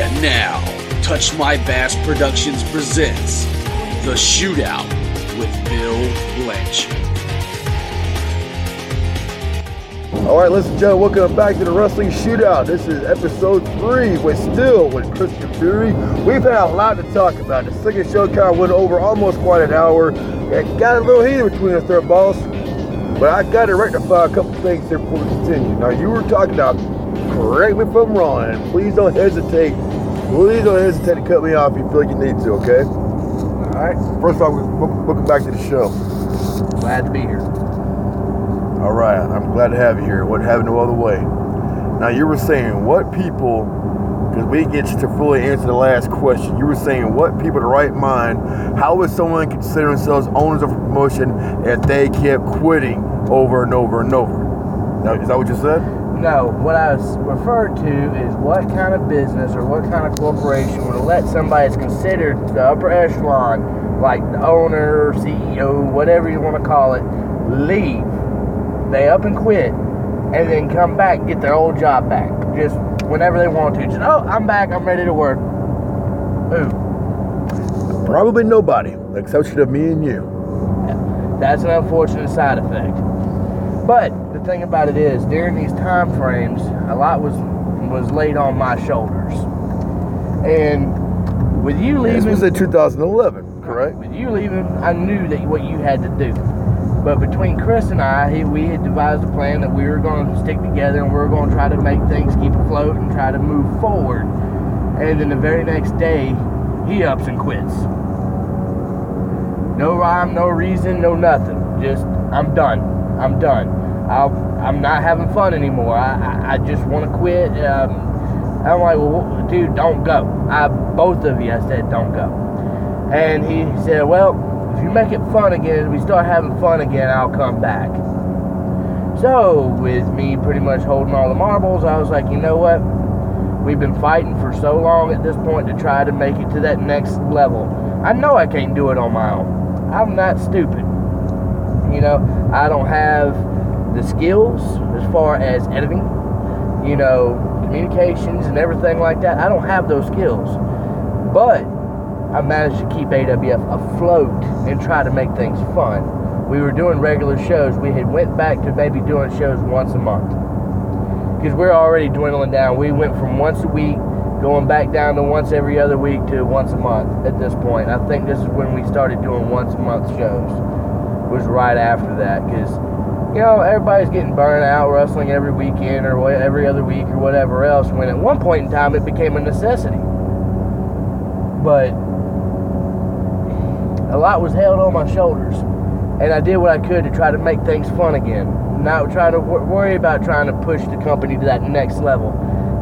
And now, Touch My Bass Productions presents The Shootout with Bill Blanchard. All right, listen, Joe, welcome back to the Wrestling Shootout. This is episode 3. We're still with Christian Fury. We've had a lot to talk about. The second show kind of went over almost quite an hour. It got a little heated between us there, boss. But I got to rectify a couple things here before we continue. Now, you were talking about, correct me if I'm wrong, and please don't hesitate. Please don't hesitate to cut me off if you feel like you need to, okay? All right. First off, welcome back to the show. Glad to be here. All right. I'm glad to have you here. What happened no other way? Now, you were saying what people, because we get you to fully answer the last question, you were saying what people in the right mind, how would someone consider themselves owners of a promotion if they kept quitting over and over and over? Now, is that what you said? No, what I was referred to is what kind of business or what kind of corporation would let somebody that's considered the upper echelon, like the owner, CEO, whatever you want to call it, leave. They up and quit, and then come back, get their old job back, just whenever they want to. Just, oh, I'm back, I'm ready to work. Who? Probably nobody, except for me and you. That's an unfortunate side effect. But the thing about it is, during these time frames, a lot was laid on my shoulders. And with you leaving... This was in 2011, correct? With you leaving, I knew that what you had to do. But between Chris and I, we had devised a plan that we were going to stick together and we were going to try to make things keep afloat and try to move forward. And then the very next day, he ups and quits. No rhyme, no reason, no nothing. Just, I'm done. I'm not having fun anymore. I just want to quit. I'm like, well, dude, don't go. Both of you, I said, don't go. And he said, well, if you make it fun again, if we start having fun again, I'll come back. So, with me pretty much holding all the marbles, I was like, you know what? We've been fighting for so long at this point to try to make it to that next level. I know I can't do it on my own. I'm not stupid. You know, I don't have the skills as far as editing, you know, communications and everything like that. I don't have those skills, but I managed to keep AWF afloat and try to make things fun. We were doing regular shows. We had went back to maybe doing shows once a month because we're already dwindling down. We went from once a week going back down to once every other week to once a month at this point. I think this is when we started doing once a month shows, was right after that, because you know, everybody's getting burned out wrestling every weekend or every other week or whatever else, when at one point in time it became a necessity. But a lot was held on my shoulders, and I did what I could to try to make things fun again, not try to worry about trying to push the company to that next level,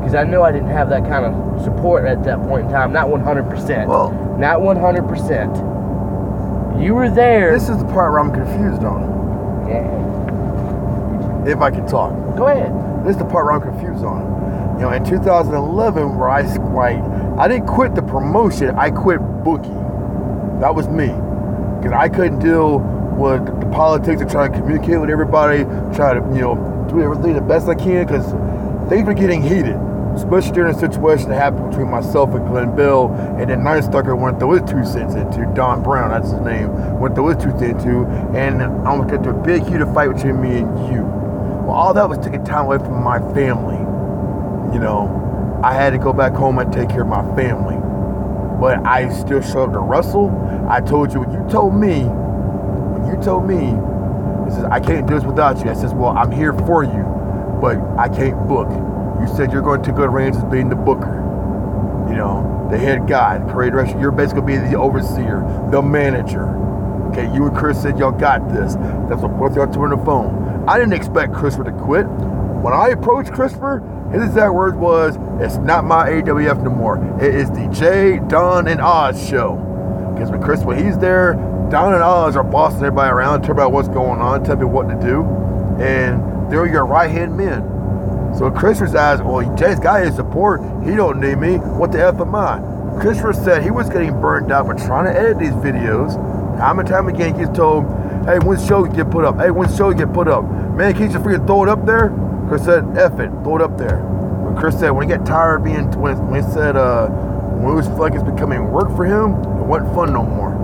because I knew I didn't have that kind of support at that point in time, not 100%. Well, not 100%. You were there. This is the part where I'm confused on. Yeah. If I can talk. Go ahead. This is the part where I'm confused on. You know, in 2011, where I didn't quit the promotion, I quit booking. That was me. Because I couldn't deal with the politics of trying to communicate with everybody, trying to, you know, do everything the best I can, because things were getting heated. Especially during a situation that happened between myself and Glenn Bell, and then Night Stucker went through his 2 cents into, Don Brown, that's his name, went through his 2 cents into, and I almost got to a big, huge fight between me and you. Well, all that was taking time away from my family. You know, I had to go back home and take care of my family. But I still showed up to wrestle. I told you, when you told me, I said, I can't do this without you. I said, well, I'm here for you, but I can't book. You said you're going to go to Reigns as being the booker. You know, the head guy, the creative director. You're basically being the overseer, the manager. Okay, you and Chris said y'all got this. That's what y'all two on the phone. I didn't expect Christopher to quit. When I approached Christopher, his exact words was, it's not my AWF no more. It is the J, Don, and Oz show. Because when Christopher, he's there, Don and Oz are bossing everybody around, telling about what's going on, telling me what to do. And they're your right-hand men. So Christopher's eyes, well, Jay's got his support. He don't need me. What the F am I? Christopher said he was getting burned out with trying to edit these videos. Time and time again, he gets told, hey, when show you get put up? Man, can't you freaking throw it up there? Chris said, F it, throw it up there. When Chris said when he got tired of being, when he said, when it was like it's becoming work for him, it wasn't fun no more.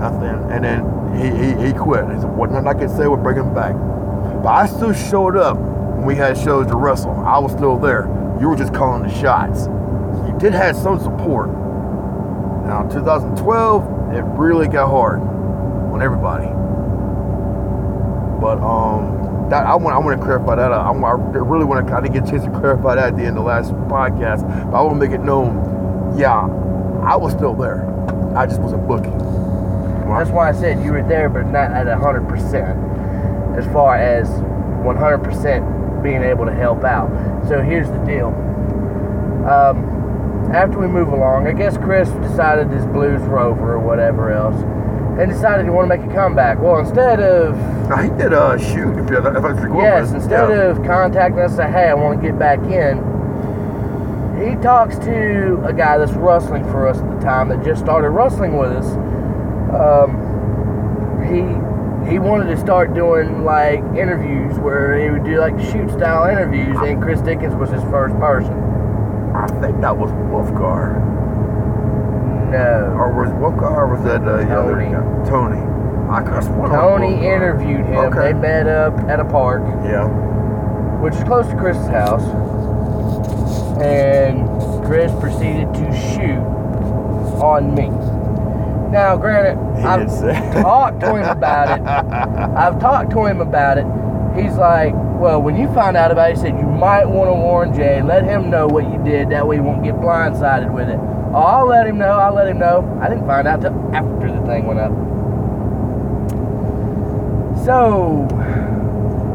Nothing. And then he quit. He said, what nothing I could say would bring him back. But I still showed up when we had shows to wrestle. I was still there. You were just calling the shots. You did have some support. Now, in 2012, it really got hard on everybody. But that I want to clarify that. I didn't get a chance to clarify that at the end of the last podcast. But I want to make it known. Yeah, I was still there. I just wasn't booking. That's why I said you were there, but not at 100%. As far as 100% being able to help out. So here's the deal. After we move along, I guess Chris decided his blues were over or whatever else, and decided he wanted to make a comeback. Well, instead of... I did a shoot, if I was recording. Yes, instead of contacting us and saying, hey, I want to get back in, he talks to a guy that's wrestling for us at the time that just started wrestling with us. He wanted to start doing, like, interviews where he would do, like, shoot-style interviews, and Chris Dickens was his first person. I think that was Wolfgard. No. Or was Wolfgard, or was that the other guy? Tony. Tony interviewed him. Okay. They met up at a park. Yeah. Which is close to Chris's house. And Chris proceeded to shoot on me. Now, granted, I've talked to him about it. He's like, well, when you find out about it, he said, you might want to warn Jay. Let him know what you did. That way he won't get blindsided with it. Oh, I'll let him know. I didn't find out until after the thing went up. So,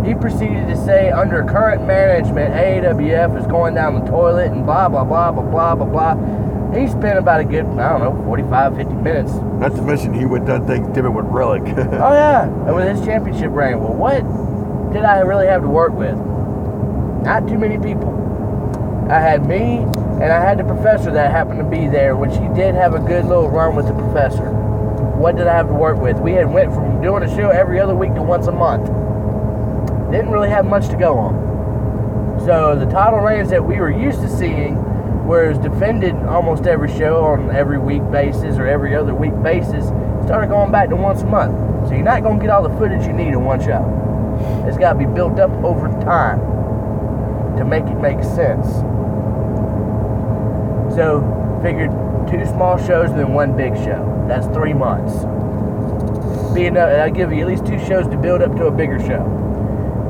he proceeded to say, under current management, AWF is going down the toilet and blah, blah, blah, blah, blah, blah, blah. He spent about a good, 45, 50 minutes. Not to mention he went done Thanksgiving with Relic. Oh, yeah. And with his championship reign. Well, what did I really have to work with? Not too many people. I had me, and I had the professor that happened to be there, which he did have a good little run with the professor. What did I have to work with? We had went from doing a show every other week to once a month. Didn't really have much to go on. So the title reigns that we were used to seeing, whereas defended almost every show on every week basis or every other week basis, started going back to once a month. So you're not going to get all the footage you need in one shot. It's got to be built up over time to make it make sense. So figured 2 small shows and then 1 big show. That's 3 months. I'll give you at least 2 shows to build up to a bigger show.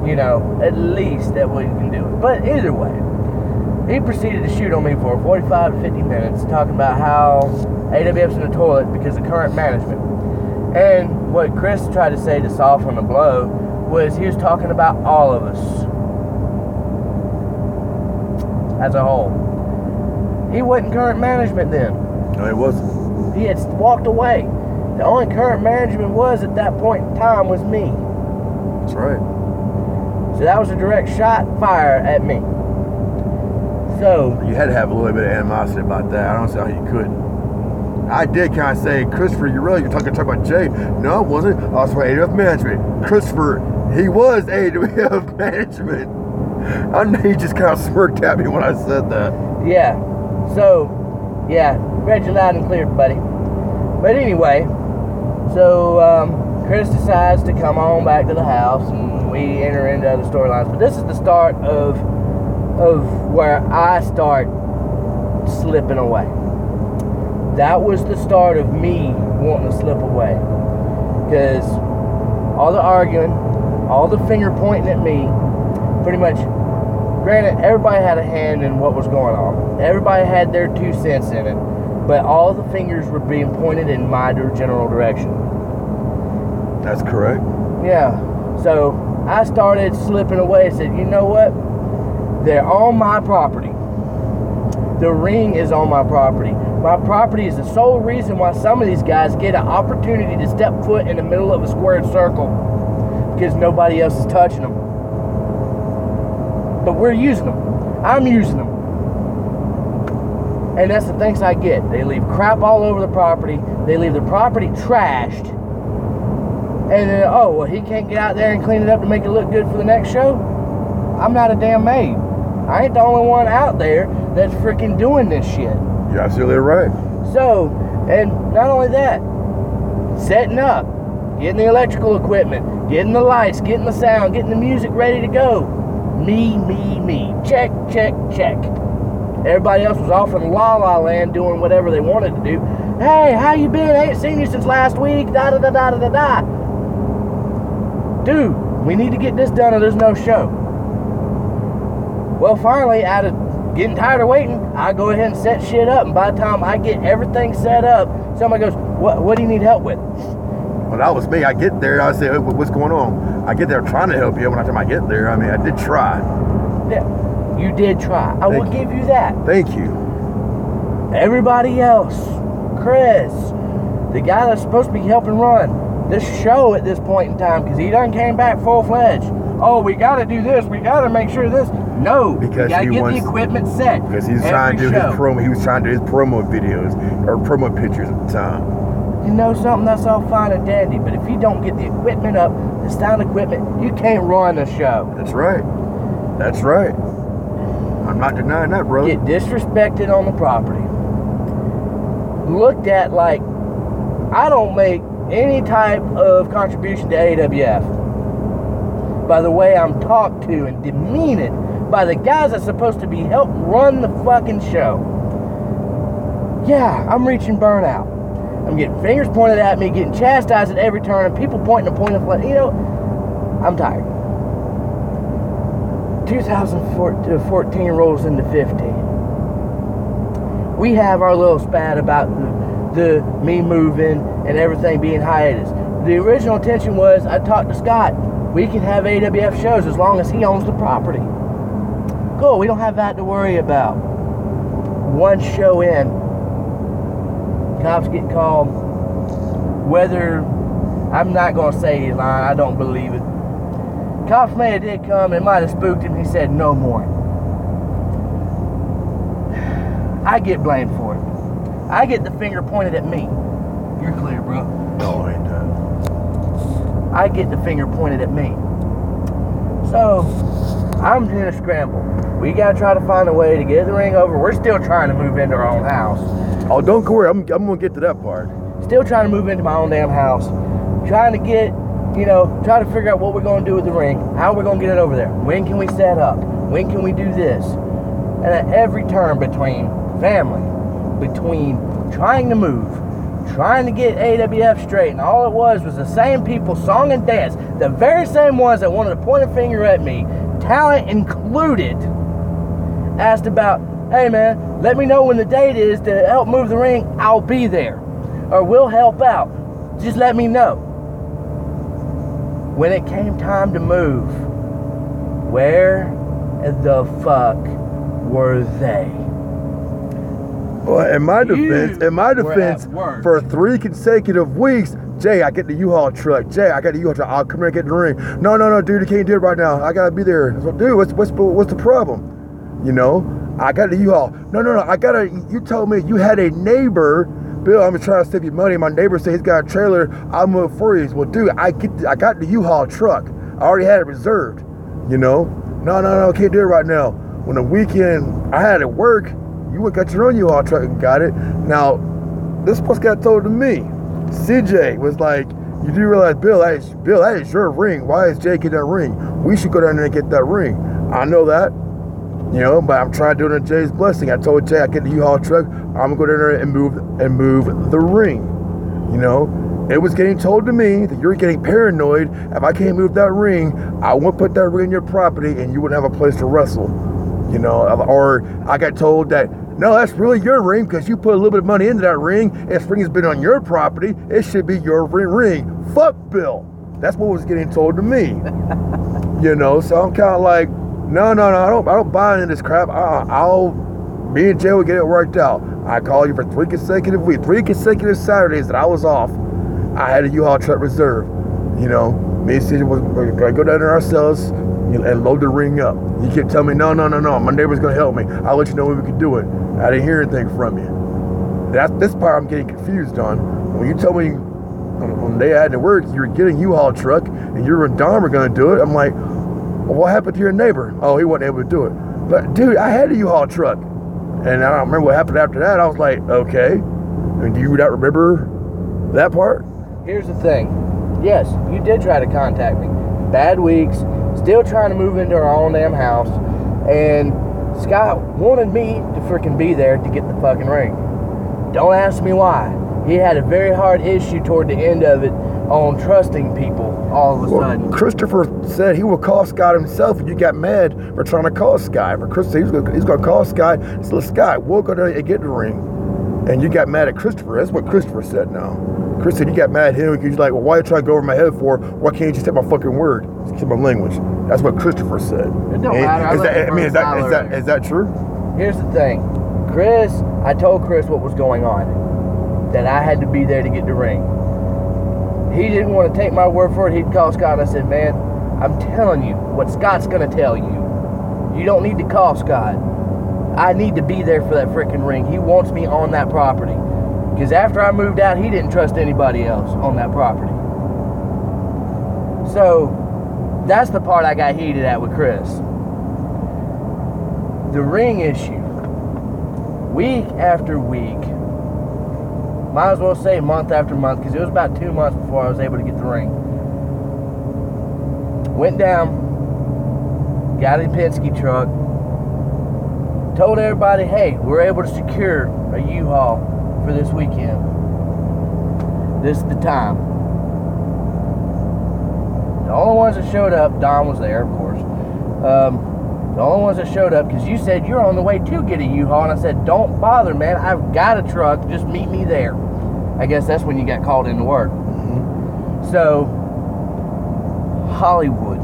You know, at least that way you can do it. But either way, he proceeded to shoot on me for 45 to 50 minutes, talking about how AWF's in the toilet because of current management. And what Chris tried to say to soften the blow was he was talking about all of us as a whole. He wasn't current management then. No, he wasn't. He had walked away. The only current management was at that point in time was me. That's right. So that was a direct shot fired at me. So you had to have a little bit of animosity about that. I don't see how you couldn't. I did kind of say, Christopher, you're talking about Jay. No, it wasn't. I was for AWF management. Christopher, he was AWF management. I know he just kind of smirked at me when I said that. Yeah. So, yeah. Read you loud and clear, buddy. But anyway, so Chris decides to come on back to the house, and we enter into other storylines. But this is the start of where I start slipping away. That was the start of me wanting to slip away. Because all the arguing, all the finger pointing at me, pretty much, granted, everybody had a hand in what was going on. Everybody had their 2 cents in it, but all the fingers were being pointed in my general direction. That's correct. Yeah. So I started slipping away and said, you know what? They're on my property. The ring is on my property. My property is the sole reason why some of these guys get an opportunity to step foot in the middle of a squared circle because nobody else is touching them. But we're using them. I'm using them. And that's the things I get. They leave crap all over the property. They leave the property trashed. And then, he can't get out there and clean it up to make it look good for the next show? I'm not a damn maid. I ain't the only one out there that's freaking doing this shit. You're absolutely right. So, and not only that, setting up, getting the electrical equipment, getting the lights, getting the sound, getting the music ready to go. Me. Check. Everybody else was off in La La Land doing whatever they wanted to do. Hey, how you been? I ain't seen you since last week. Dude, we need to get this done or there's no show. Well, finally, out of getting tired of waiting, I go ahead and set shit up. And by the time I get everything set up, somebody goes, what do you need help with? Well, that was me. I get there, I say, hey, what's going on? I get there trying to help you. When I time I get there, I mean, I did try. Yeah, you did try. I will give you that. Thank you. Everybody else, Chris, the guy that's supposed to be helping run this show at this point in time, because he done came back full-fledged. Oh, we got to do this. We got to make sure this. No, because you got to get the equipment set. Because he's trying to do his promo. He was trying to do his promo videos or promo pictures at the time. You know something? That's all fine and dandy. But if you don't get the equipment up, the sound equipment, you can't run a show. That's right. I'm not denying that, brother. Get disrespected on the property. Looked at like I don't make any type of contribution to AWF. By the way I'm talked to and demeaned by the guys that's supposed to be helping run the fucking show. Yeah, I'm reaching burnout. I'm getting fingers pointed at me, getting chastised at every turn, and people pointing a point of flight. You know, I'm tired. 2014 rolls into 15. We have our little spat about the me moving and everything being hiatus. The original intention was I talked to Scott. We can have AWF shows as long as he owns the property. Cool, we don't have that to worry about. One show in, cops get called. Whether, I'm not going to say he's lying, I don't believe it. Cops may have did come, it might have spooked him, he said no more. I get blamed for it. I get the finger pointed at me. You're clear, bro. No, I ain't done. I get the finger pointed at me. So, I'm in a scramble. We gotta try to find a way to get the ring over. We're still trying to move into our own house. Oh, don't worry. I'm gonna get to that part. Still trying to move into my own damn house. Trying to get, you know, trying to figure out what we're gonna do with the ring. How we're gonna get it over there. When can we set up? When can we do this? And at every turn between family, between trying to move, trying to get AWF straight, and all it was the same people, song and dance. The very same ones that wanted to point a finger at me, talent included, asked about, hey man, let me know when the date is to help move the ring, I'll be there. Or we'll help out. Just let me know. When it came time to move, where the fuck were they? Well, in my defense, for 3 consecutive weeks, Jay, I get the U-Haul truck. I'll come here and get the ring. No, dude, you can't do it right now. I gotta be there. So, dude, what's the problem? You know, I got the U-Haul. No, I gotta. You told me you had a neighbor, Bill. I'm trying to save you money. My neighbor said he's got a trailer. I'll move for you. Well, dude, I got the U-Haul truck. I already had it reserved. You know, no, can't do it right now. On the weekend, I had to work. You went got your own U-Haul truck and got it. Now, this was got told to me. CJ was like, you do realize, Bill, that is your ring. Why is Jay getting that ring? We should go down there and get that ring. I know that, you know, but I'm trying to do it in Jay's blessing. I told Jay I get the U-Haul truck. I'm going to go down there and move the ring. You know, it was getting told to me that you're getting paranoid. If I can't move that ring, I won't put that ring in your property and you wouldn't have a place to wrestle. You know, or I got told that, no, that's really your ring because you put a little bit of money into that ring. If ring's been on your property, it should be your ring. Fuck Bill. That's what was getting told to me. You know, so I'm kind of like, no, I don't buy into this crap. Me and Jay will get it worked out. I called you for 3 consecutive Saturdays that I was off. I had a U-Haul truck reserve. You know, me and CJ was gonna go down there ourselves and load the ring up. You kept telling me, no, my neighbor's gonna help me. I'll let you know when we can do it. I didn't hear anything from you. That's this part I'm getting confused on. When you told me on the day I had to work, you were getting a U-Haul truck and you and Don were gonna do it. I'm like, well, what happened to your neighbor? Oh, he wasn't able to do it. But, dude, I had a U-Haul truck. And I don't remember what happened after that. I was like, okay. I mean, do you not remember that part? Here's the thing. Yes, you did try to contact me. Bad weeks. Still trying to move into our own damn house. And Scott wanted me to freaking be there to get the fucking ring. Don't ask me why. He had a very hard issue toward the end of it on trusting people all of a sudden. Christopher said he will call Scott himself, and you got mad for trying to call Scott. For Chris, he's going to call Scott. So Scott, we'll go there and get the ring. And you got mad at Christopher. That's what Christopher said now. Chris said you got mad at him because you're like, well, why are you trying to go over my head for? Why can't you just take my fucking word? Just keep my language. That's what Christopher said. It don't matter. Is that true? Here's the thing. Chris, I told Chris what was going on. That I had to be there to get the ring. He didn't want to take my word for it. He'd call Scott. I said, man, I'm telling you what Scott's going to tell you. You don't need to call Scott. I need to be there for that freaking ring. He wants me on that property. Because after I moved out, he didn't trust anybody else on that property. So, that's the part I got heated at with Chris. The ring issue. Week after week. Might as well say month after month, because it was about 2 months before I was able to get the ring. Went down, got a Penske truck, told everybody, hey, we're able to secure a U-Haul for this weekend. This is the time. The only ones that showed up, Don was there, of course. The only ones that showed up, because you said you're on the way to get a U-Haul, and I said, don't bother, man, I've got a truck, just meet me there. I guess that's when you got called into work. Mm-hmm. So, Hollywood,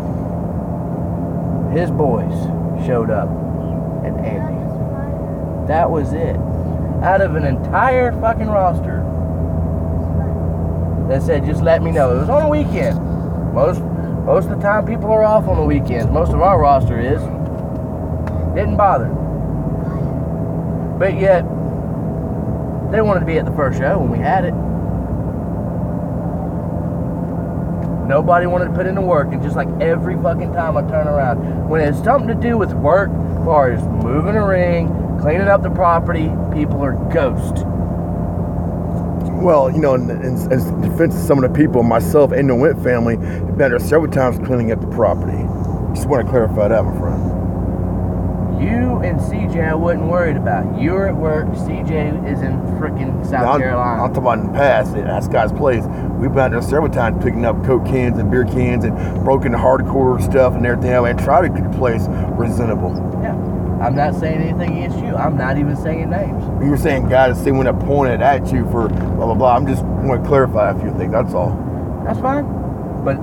his boys showed up, and Andy. That was it. Out of an entire fucking roster that said, just let me know. It was on a weekend. Most of the time, people are off on the weekends. Most of our roster is. Didn't bother. But yet, they wanted to be at the first show when we had it. Nobody wanted to put in the work, and just like every fucking time I turn around, when it's something to do with work, as far as moving a ring, cleaning up the property, people are ghost. Well, you know, in defense of some of the people, myself and the Went family, have been there several times cleaning up the property. Just want to clarify that, my friend. You and CJ, I wasn't worried about. You were at work. CJ is in freaking South Carolina. I'm talking about in the past. That's Scott's place. We've been out there several times picking up Coke cans and beer cans and broken hardcore stuff and everything else and try to keep the place presentable. Yeah. I'm not saying anything against you. I'm not even saying names. You were saying guys when I pointed at you for blah, blah, blah. I'm just want to clarify a few things. That's all. That's fine. But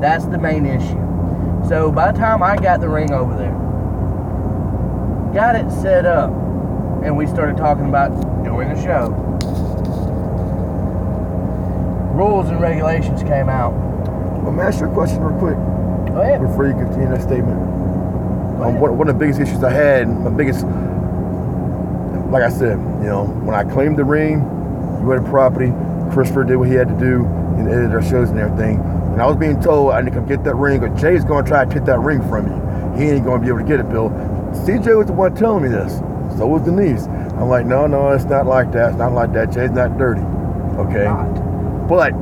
that's the main issue. So by the time I got the ring over there, got it set up, and we started talking about doing a show. Rules and regulations came out. Well, may I ask you a question real quick? Go ahead. Before you continue that statement. One of the biggest issues I had, like I said, you know, when I claimed the ring, you had a property, Christopher did what he had to do, and edited our shows and everything, and I was being told I need to come get that ring, but Jay's going to try to get that ring from you. He ain't going to be able to get it, Bill. CJ was the one telling me this. So was Denise. I'm like, no, it's not like that. It's not like that. Jay's not dirty. Okay? Not. But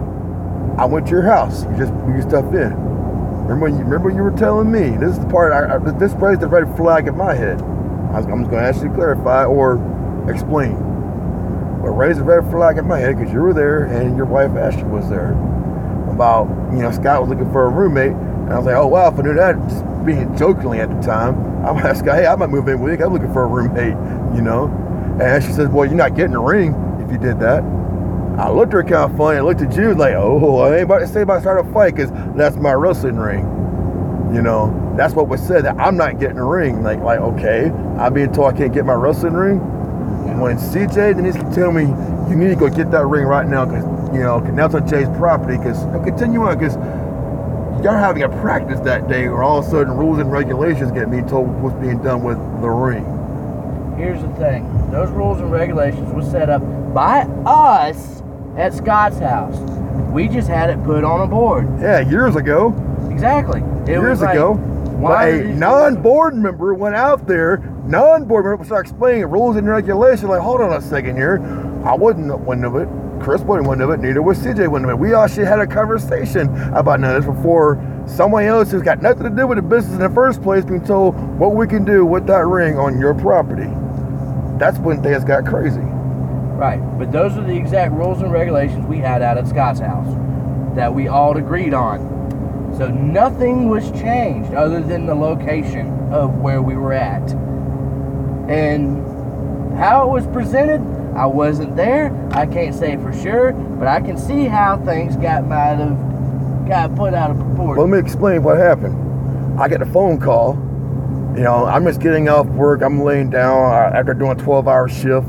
I went to your house. You just put your stuff in. Remember you were telling me. This is the part, this raised the red flag in my head. I'm just going to ask you to clarify or explain. But raised the red flag in my head because you were there and your wife Ashley was there. About, you know, Scott was looking for a roommate. And I was like, oh, wow, if I knew that, just being jokingly at the time, I'm asking, hey, I might move in with you. I'm looking for a roommate, you know? And she says, well, you're not getting a ring if you did that. I looked at her kind of funny. I looked at you like, oh, I ain't about to say about starting a fight because that's my wrestling ring. You know, that's what was said, that I'm not getting a ring. Like okay, I'm being told I can't get my wrestling ring. When CJ, Denise can tell me, you need to go get that ring right now because, you know, that's on Jay's property because I'm continuing because y'all having a practice that day, or all of a sudden rules and regulations get me told what's being done with the ring. Here's the thing. Those rules and regulations were set up by us at Scott's house. We just had it put on a board. Yeah, years ago. Exactly. It years was like, ago. a non-board member went out there, non-board member started explaining rules and regulations. Like, hold on a second here. I wasn't one of it. Chris wasn't one of it. Neither was CJ one of it. We actually had a conversation about none of this before someone else who's got nothing to do with the business in the first place being told what we can do with that ring on your property. That's when things got crazy. Right. But those are the exact rules and regulations we had out at Scott's house that we all agreed on. So nothing was changed other than the location of where we were at. And how it was presented, I wasn't there. I can't say for sure, but I can see how things got put out of proportion. Let me explain what happened. I get a phone call. You know, I'm just getting off work. I'm laying down after doing a 12-hour shift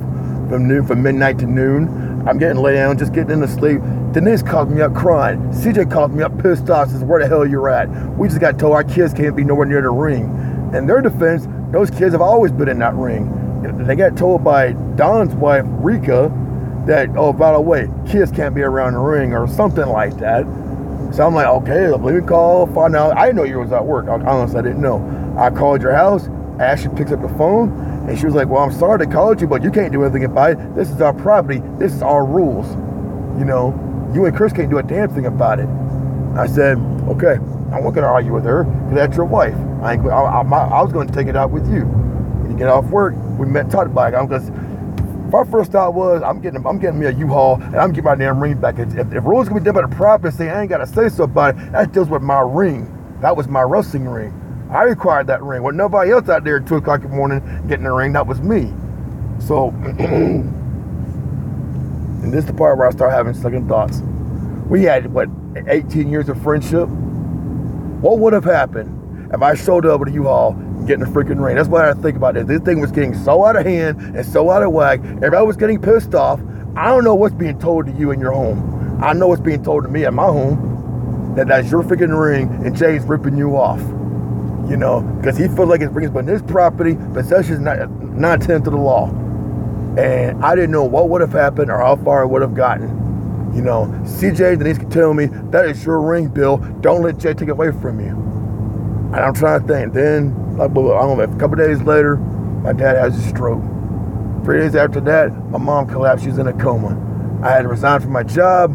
from midnight to noon. I'm getting laid down, just getting into sleep. Denise called me up crying. CJ called me up pissed off, says, where the hell you're at? We just got told our kids can't be nowhere near the ring. In their defense, those kids have always been in that ring. They got told by Don's wife, Rika, that, oh, by the way, kids can't be around the ring or something like that. So I'm like, okay, let me call, find out. I didn't know you was at work. Honestly, I didn't know. I called your house. Ashley picks up the phone, and she was like, well, I'm sorry to call you, but you can't do anything about it. This is our property. This is our rules, you know. You and Chris can't do a damn thing about it. I said, okay, I'm not going to argue with her because that's your wife. I was going to take it out with you. When you get off work, we met Todd Bike. My first thought was, I'm getting me a U-Haul and I'm getting my damn ring back. If rules can be done by the property, say I ain't got to say so about it. That deals with my ring. That was my wrestling ring. I required that ring. Well, nobody else out there at 2 o'clock in the morning getting the ring. That was me. So. And this is the part where I start having second thoughts. We had, 18 years of friendship? What would have happened if I showed up with U-Haul and getting the freaking ring? That's what I think about this. This thing was getting so out of hand and so out of whack. Everybody was getting pissed off. I don't know what's being told to you in your home. I know what's being told to me at my home. That's your freaking ring and Jay's ripping you off. You know, because he feels like his ring's been his property. Possession is not 10th of the law. And I didn't know what would have happened or how far it would have gotten. You know, CJ, Denise could tell me, that is your ring, Bill. Don't let Jay take it away from you. And I'm trying to think. Then, I don't know, a couple days later, my dad has a stroke. 3 days after that, my mom collapsed. She's in a coma. I had to resign from my job.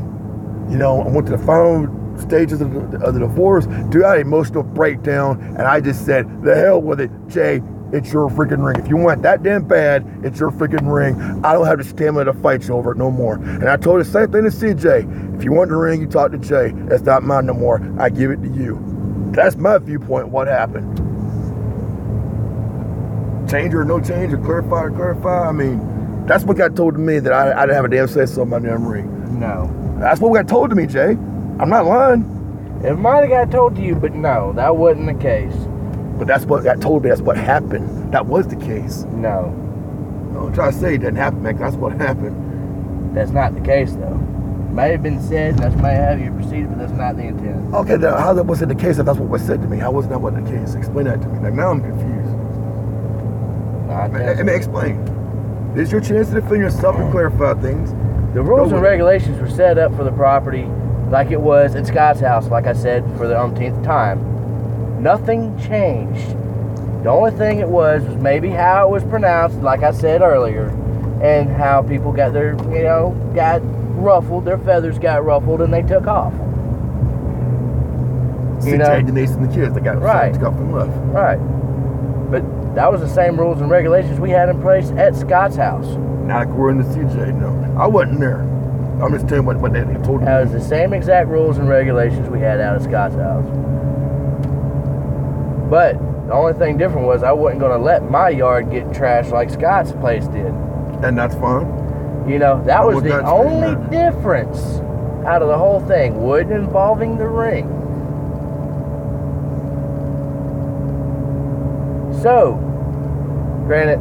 You know, I went to the final stages of the divorce. Dude, I had an emotional breakdown. And I just said, the hell with it, Jay. It's your freaking ring. If you want that damn bad, it's your freaking ring. I don't have the stamina to fight you over it no more. And I told the same thing to CJ. If you want the ring, you talk to Jay. It's not mine no more. I give it to you. That's my viewpoint. What happened? Change or no change or clarify or clarify. I mean, that's what got told to me that I didn't have a damn say so about my damn ring. No. That's what got told to me, Jay. I'm not lying. It might have got told to you, but no, that wasn't the case. But that's what got told me. That's what happened. That was the case. No. Don't try to say it didn't happen, man. That's what happened. That's not the case, though. It may have been said. That may have you proceeded, but that's not the intent. Okay, then how was it the case if that's what was said to me? How was that what the case? Explain that to me. Like, now I'm confused. I mean, explain. This is your chance to defend yourself and clarify things. The rules and regulations were set up for the property like it was at Scott's house, like I said, for the umpteenth time. Nothing changed. The only thing it was maybe how it was pronounced, like I said earlier, and how people got their, you know, got ruffled, their feathers got ruffled, and they took off. CJ, Denise, and the kids, they got right. Took off and left. Right. But that was the same rules and regulations we had in place at Scott's house. Not according to CJ, no. I wasn't there. I'm just telling you what they told me. That was the same exact rules and regulations we had out at Scott's house. But the only thing different was I wasn't going to let my yard get trashed like Scott's place did. And that's fine. You know, that was the only difference out of the whole thing. Wood involving the ring. So, granted,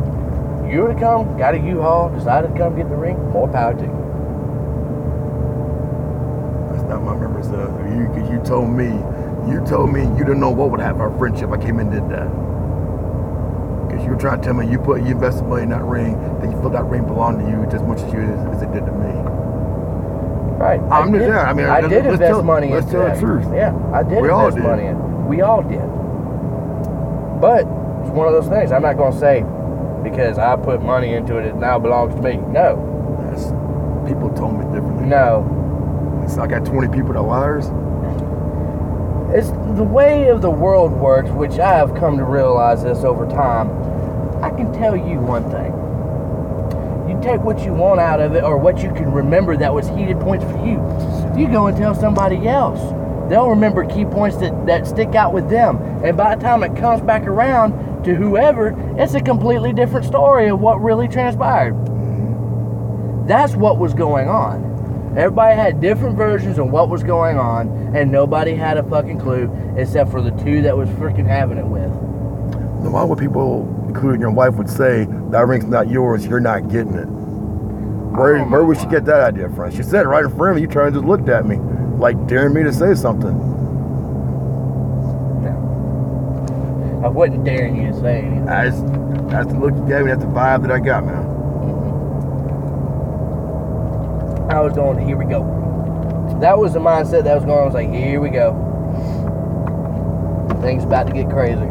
you were to come, got a U-Haul, decided to come get the ring, more power to you. That's not my memories of you, because you told me. You told me you didn't know what would happen to our friendship. I came and did that. Because you were trying to tell me you invested money in that ring, that you felt that ring belonged to you just as much as it did to me. Right. I'm just there. I mean, I did invest money in it. Let's tell the truth. Yeah, I did invest money in it. We all did. But it's one of those things. I'm not going to say because I put money into it, it now belongs to me. No. That's, people told me differently. No. It's, I got 20 people that liars. It's the way of the world works, which I have come to realize this over time. I can tell you one thing. You take what you want out of it or what you can remember that was heated points for you. You go and tell somebody else. They'll remember key points that stick out with them. And by the time it comes back around to whoever, it's a completely different story of what really transpired. That's what was going on. Everybody had different versions of what was going on, and nobody had a fucking clue except for the two that was freaking having it with. A lot of people, including your wife, would say, that ring's not yours, you're not getting it. Where would she get that idea from? She said it right in front of me, you turned and just looked at me, like daring me to say something. No. I wasn't daring you to say anything. That's the look you gave me, that's the vibe that I got, man. I was going, here we go. That was the mindset that was going on. I was like, here we go. Things about to get crazy.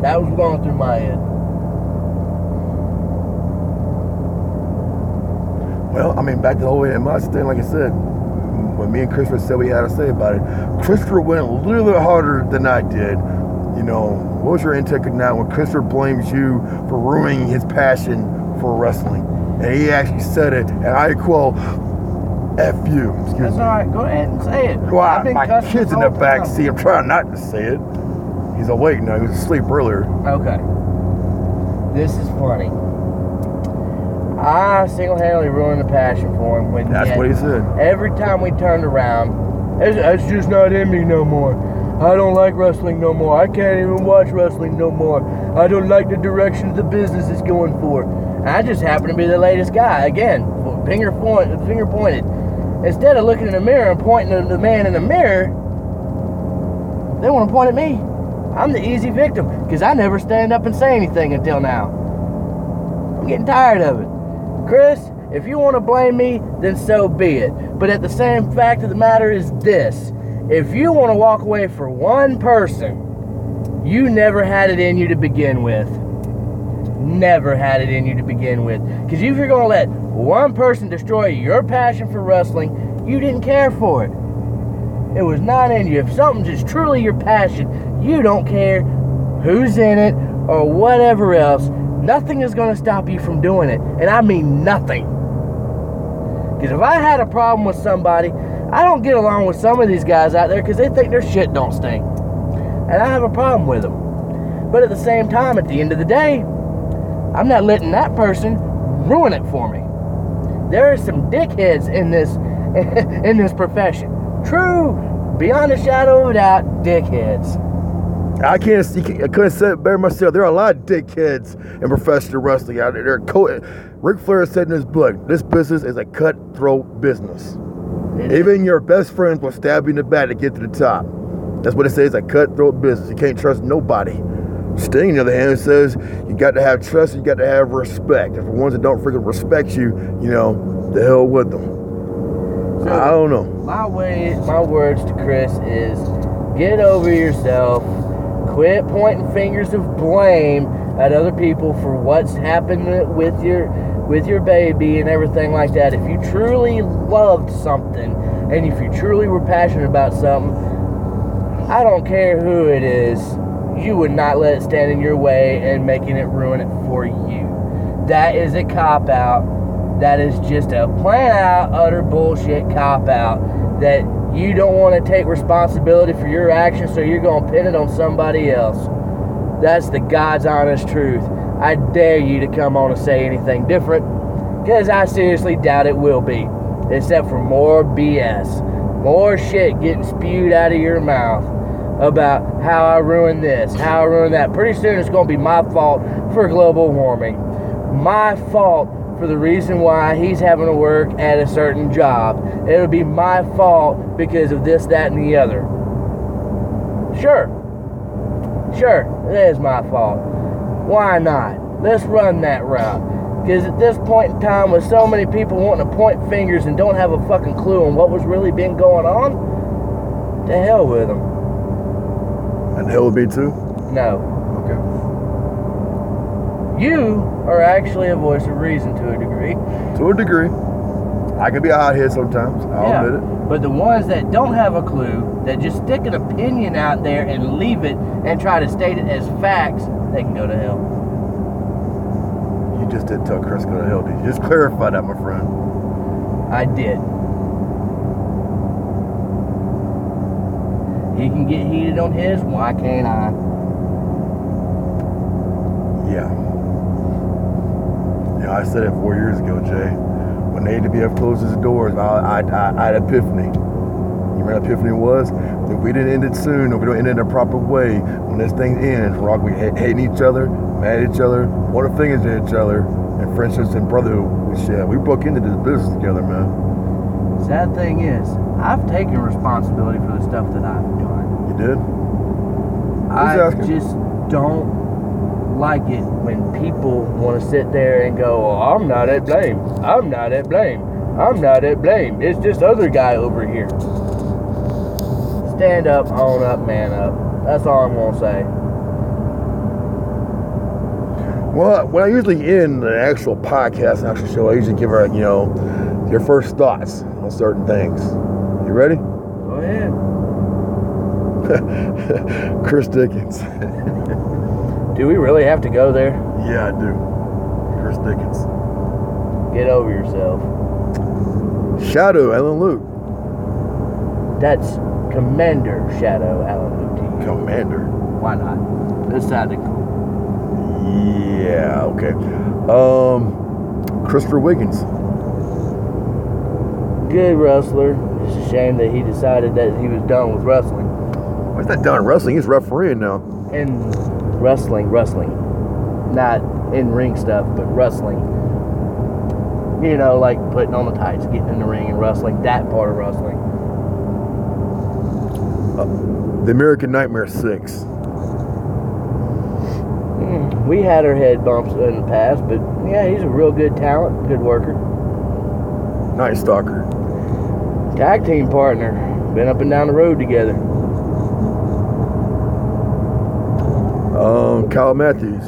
That was going through my head. Well, I mean, back to the whole AMI thing, like I said, when me and Christopher said we had to say about it, Christopher went a little bit harder than I did. You know, what was your intake of that when Christopher blames you for ruining his passion for wrestling? And he actually said it, and I quote, F you. Excuse me. That's all right. Go ahead and say it. Well, my kid's in the back seat. I'm trying not to say it. He's awake now. He was asleep earlier. Okay. This is funny. I single-handedly ruined the passion for him. That's what he said. Every time we turned around, it's just not in me no more. I don't like wrestling no more. I can't even watch wrestling no more. I don't like the direction the business is going for. I just happen to be the latest guy. Again, finger pointed. Instead of looking in the mirror and pointing at the man in the mirror, they want to point at me. I'm the easy victim because I never stand up and say anything until now. I'm getting tired of it. Chris, if you want to blame me, then so be it. But at the same fact of the matter is this. If you want to walk away for one person, you never had it in you to begin with. Never had it in you to begin with. Because if you're going to let one person destroy your passion for wrestling, you didn't care for it. It was not in you. If something is truly your passion, you don't care who's in it or whatever else. Nothing is going to stop you from doing it. And I mean nothing. Because if I had a problem with somebody, I don't get along with some of these guys out there because they think their shit don't stink. And I have a problem with them. But at the same time, at the end of the day, I'm not letting that person ruin it for me. There are some dickheads in this profession. True, beyond a shadow of a doubt, dickheads. I couldn't say it better myself. There are a lot of dickheads in professional wrestling out there. Ric Flair said in his book, this business is a cutthroat business. Even your best friends will stab you in the back to get to the top. That's what it says, a cutthroat business. You can't trust nobody. Sting, on the other hand, says you got to have trust, you got to have respect. If the ones that don't freaking respect you, you know, the hell with them. So I don't know. My words to Chris is get over yourself, quit pointing fingers of blame at other people for what's happened with your baby and everything like that. If you truly loved something and if you truly were passionate about something, I don't care who it is, you would not let it stand in your way and making it ruin it for you. That is a cop-out. That is just a plain-out, utter bullshit cop-out that you don't want to take responsibility for your actions, so you're going to pin it on somebody else. That's the God's honest truth. I dare you to come on and say anything different because I seriously doubt it will be, except for more BS, more shit getting spewed out of your mouth about how I ruined this, how I ruined that. Pretty soon it's going to be my fault for global warming. My fault for the reason why he's having to work at a certain job. It'll be my fault because of this, that, and the other. Sure, it is my fault. Why not? Let's run that route. Because at this point in time, with so many people wanting to point fingers and don't have a fucking clue on what was really been going on, to hell with them. And hell would be too? No. Okay. you are actually a voice of reason to a degree. To a degree. I can be a hothead sometimes. I'll admit it. But the ones that don't have a clue, that just stick an opinion out there and leave it and try to state it as facts, they can go to hell. You just didn't tell Chris go to hell, did you? Just clarify that, my friend. I did. He can get heated on his, why can't I? Yeah. Yeah, I said it 4 years ago, Jay. When the AWF closes the doors, I had an epiphany. You remember what epiphany was? If we didn't end it soon, if we don't end it in a proper way, when this thing ends, we're all going to be hating each other, mad at each other, pointing fingers at each other, and friendships and brotherhood. We broke into this business together, man. Sad thing is, I've taken responsibility for the stuff that I've done. You did? I just don't like it when people want to sit there and go, well, I'm not at blame. I'm not at blame. I'm not at blame. It's this other guy over here. Stand up, own up, man up. That's all I'm going to say. Well, when I usually end the actual podcast, an actual show, I usually give her, your first thoughts on certain things. You ready? Go ahead. Chris Dickens. Do we really have to go there? Yeah, I do. Chris Dickens. Get over yourself. Shadow Alan Luke. That's Commander Shadow Alan Luke to you. Commander? Why not? That sounded cool. Yeah, okay. Christopher Wiggins. Good wrestler. It's a shame that he decided that he was done with wrestling. Well, he's not done with wrestling. He's refereeing now. And wrestling, not in ring stuff, but wrestling. Like putting on the tights, getting in the ring, and wrestling. That part of wrestling. The American Nightmare Six. We had our head bumps in the past, but yeah, he's a real good talent, good worker. Night Stalker. Tag team partner. Been up and down the road together. Kyle Matthews.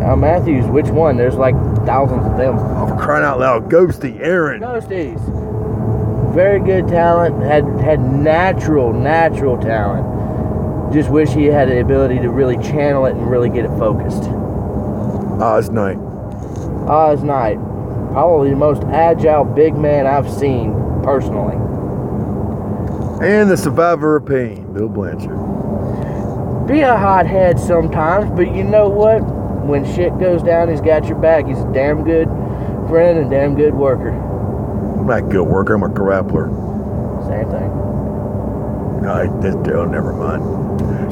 Kyle Matthews, which one? There's like thousands of them. Oh, for crying out loud. Ghosty Aaron. Ghosties. Very good talent. Had natural talent. Just wish he had the ability to really channel it and really get it focused. Oz Knight. Oz Knight. Probably the most agile big man I've seen personally. And the survivor of pain, Bill Blanchard. Be a hothead sometimes, but you know what? When shit goes down, he's got your back. He's a damn good friend and damn good worker. I'm not a good worker, I'm a grappler. Same thing. No, never mind.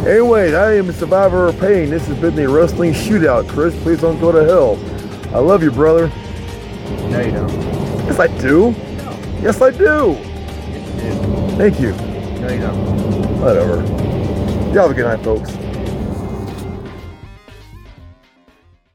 Anyways, I am a survivor of pain. This has been the Wrestling Shootout. Chris, please don't go to hell. I love you, brother. No, you don't. Yes, I do. No. Yes, I do. Yes, you do. Thank you. No, you don't. Whatever. Y'all have a good night, folks.